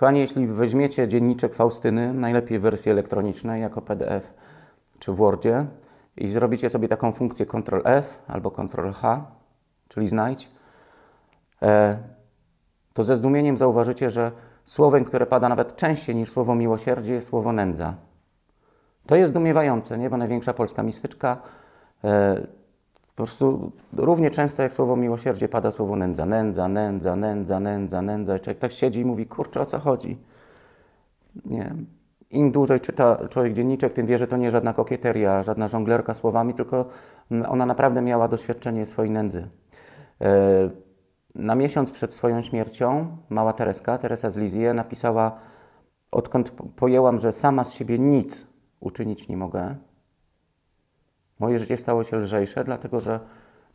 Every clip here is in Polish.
Kochani, jeśli weźmiecie dzienniczek Faustyny, najlepiej w wersji elektronicznej, jako PDF czy w Wordzie, i zrobicie sobie taką funkcję Ctrl+F albo Ctrl+H, czyli znajdź, to ze zdumieniem zauważycie, że słowem, które pada nawet częściej niż słowo miłosierdzie, jest słowo nędza. To jest zdumiewające, nie? Bo największa polska mistyczka, po prostu równie często jak słowo miłosierdzie pada słowo nędza. Nędza, nędza, nędza, nędza, nędza. I człowiek tak siedzi i mówi, kurczę, o co chodzi? Nie. Im dłużej czyta człowiek dzienniczek, tym wie, że to nie żadna kokieteria, żadna żonglerka słowami, tylko ona naprawdę miała doświadczenie swojej nędzy. Na miesiąc przed swoją śmiercią mała Tereska, Teresa z Lizzie, napisała: odkąd pojęłam, że sama z siebie nic uczynić nie mogę, moje życie stało się lżejsze, dlatego że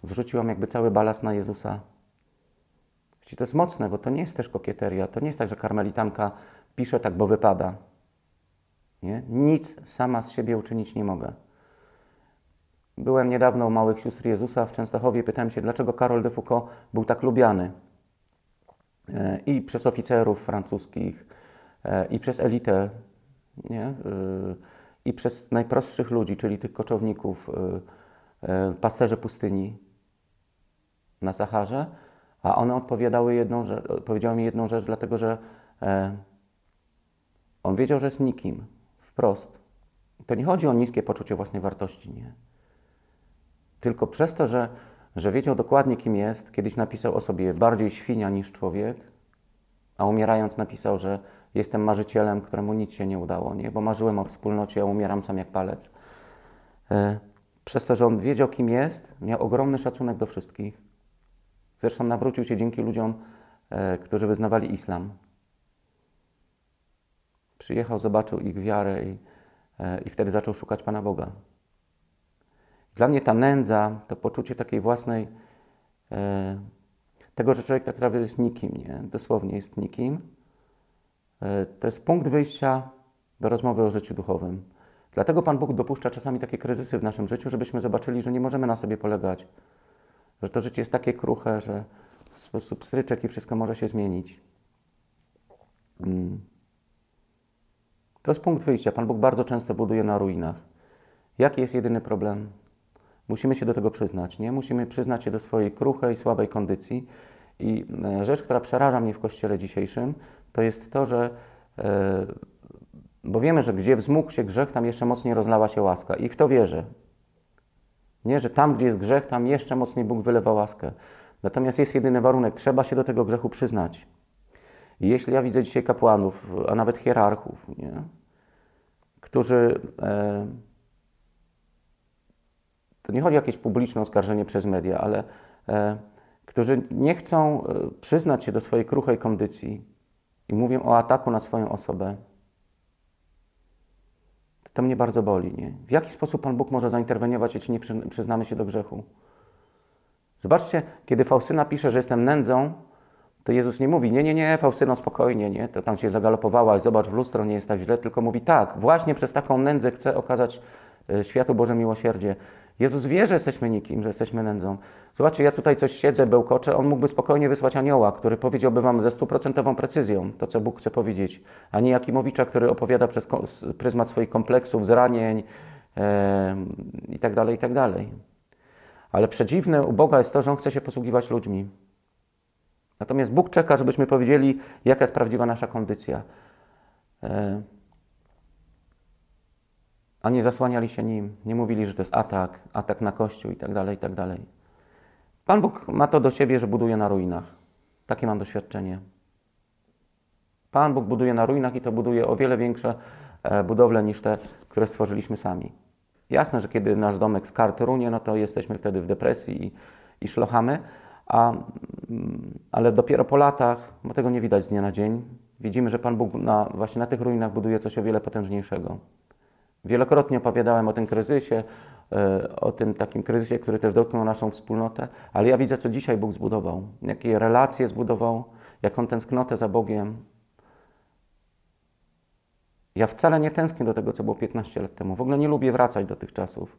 wrzuciłam jakby cały balast na Jezusa. To jest mocne, bo to nie jest też kokieteria. To nie jest tak, że karmelitanka pisze tak, bo wypada. Nie? Nic sama z siebie uczynić nie mogę. Byłem niedawno u małych sióstr Jezusa w Częstochowie. Pytałem się, dlaczego Karol de Foucault był tak lubiany i przez oficerów francuskich, i przez elitę, nie? I przez najprostszych ludzi, czyli tych koczowników, pasterzy pustyni na Saharze. A one odpowiedziały mi jedną rzecz, dlatego że on wiedział, że jest nikim, wprost. To nie chodzi o niskie poczucie własnej wartości, nie. Tylko przez to, że wiedział dokładnie, kim jest, kiedyś napisał o sobie bardziej świnia niż człowiek, a umierając napisał, że jestem marzycielem, któremu nic się nie udało, nie? Bo marzyłem o wspólnocie, a umieram sam jak palec. Przez to, że on wiedział, kim jest, miał ogromny szacunek do wszystkich. Zresztą nawrócił się dzięki ludziom, którzy wyznawali islam. Przyjechał, zobaczył ich wiarę i wtedy zaczął szukać Pana Boga. Dla mnie ta nędza, to poczucie takiej własnej, tego, że człowiek tak naprawdę jest nikim, nie? Dosłownie jest nikim, to jest punkt wyjścia do rozmowy o życiu duchowym. Dlatego Pan Bóg dopuszcza czasami takie kryzysy w naszym życiu, żebyśmy zobaczyli, że nie możemy na sobie polegać, że to życie jest takie kruche, że w sposób stryczek i wszystko może się zmienić. To jest punkt wyjścia. Pan Bóg bardzo często buduje na ruinach. Jaki jest jedyny problem? Musimy się do tego przyznać, nie? Musimy przyznać się do swojej kruchej, słabej kondycji. I rzecz, która przeraża mnie w Kościele dzisiejszym, to jest to, że... bo wiemy, że gdzie wzmógł się grzech, tam jeszcze mocniej rozlała się łaska. I w to wierzę. Nie, że tam, gdzie jest grzech, tam jeszcze mocniej Bóg wylewa łaskę. Natomiast jest jedyny warunek. Trzeba się do tego grzechu przyznać. I jeśli ja widzę dzisiaj kapłanów, a nawet hierarchów, nie? Którzy... to nie chodzi o jakieś publiczne oskarżenie przez media, ale którzy nie chcą przyznać się do swojej kruchej kondycji i mówią o ataku na swoją osobę, to mnie bardzo boli. Nie? W jaki sposób Pan Bóg może zainterweniować, jeśli nie przyznamy się do grzechu? Zobaczcie, kiedy Faustyna pisze, że jestem nędzą, to Jezus nie mówi, nie, Faustyno, spokojnie, nie, to tam się zagalopowałaś, zobacz w lustro, nie jest tak źle, tylko mówi tak, właśnie przez taką nędzę chcę okazać światu Boże miłosierdzie. Jezus wie, że jesteśmy nikim, że jesteśmy nędzą. Zobaczcie, ja tutaj coś siedzę, bełkoczę. On mógłby spokojnie wysłać anioła, który powiedziałby wam ze 100% precyzją to, co Bóg chce powiedzieć, a nie Jakimowicza, który opowiada przez pryzmat swoich kompleksów, zranień itd., itd. Ale przedziwne u Boga jest to, że On chce się posługiwać ludźmi. Natomiast Bóg czeka, żebyśmy powiedzieli, jaka jest prawdziwa nasza kondycja. A nie zasłaniali się nim, nie mówili, że to jest atak na Kościół i tak dalej, i tak dalej. Pan Bóg ma to do siebie, że buduje na ruinach. Takie mam doświadczenie. Pan Bóg buduje na ruinach i to buduje o wiele większe budowle niż te, które stworzyliśmy sami. Jasne, że kiedy nasz domek z kart runie, no to jesteśmy wtedy w depresji i szlochamy, ale dopiero po latach, bo tego nie widać z dnia na dzień, widzimy, że Pan Bóg właśnie na tych ruinach buduje coś o wiele potężniejszego. Wielokrotnie opowiadałem o tym kryzysie, o tym takim kryzysie, który też dotknął naszą wspólnotę, ale ja widzę, co dzisiaj Bóg zbudował, jakie relacje zbudował, jaką tęsknotę za Bogiem. Ja wcale nie tęsknię do tego, co było 15 lat temu. W ogóle nie lubię wracać do tych czasów.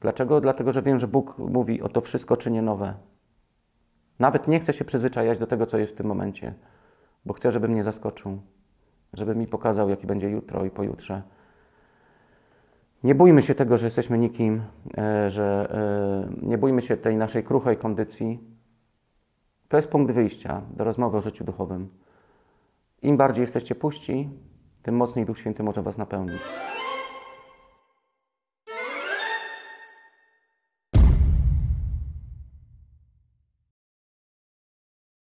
Dlaczego? Dlatego, że wiem, że Bóg mówi o to wszystko czynię nowe. Nawet nie chcę się przyzwyczajać do tego, co jest w tym momencie. bo chcę, żeby mnie zaskoczył, żeby mi pokazał, jaki będzie jutro i pojutrze. Nie bójmy się tego, że jesteśmy nikim, że nie bójmy się tej naszej kruchej kondycji. To jest punkt wyjścia do rozmowy o życiu duchowym. Im bardziej jesteście puści, tym mocniej Duch Święty może was napełnić.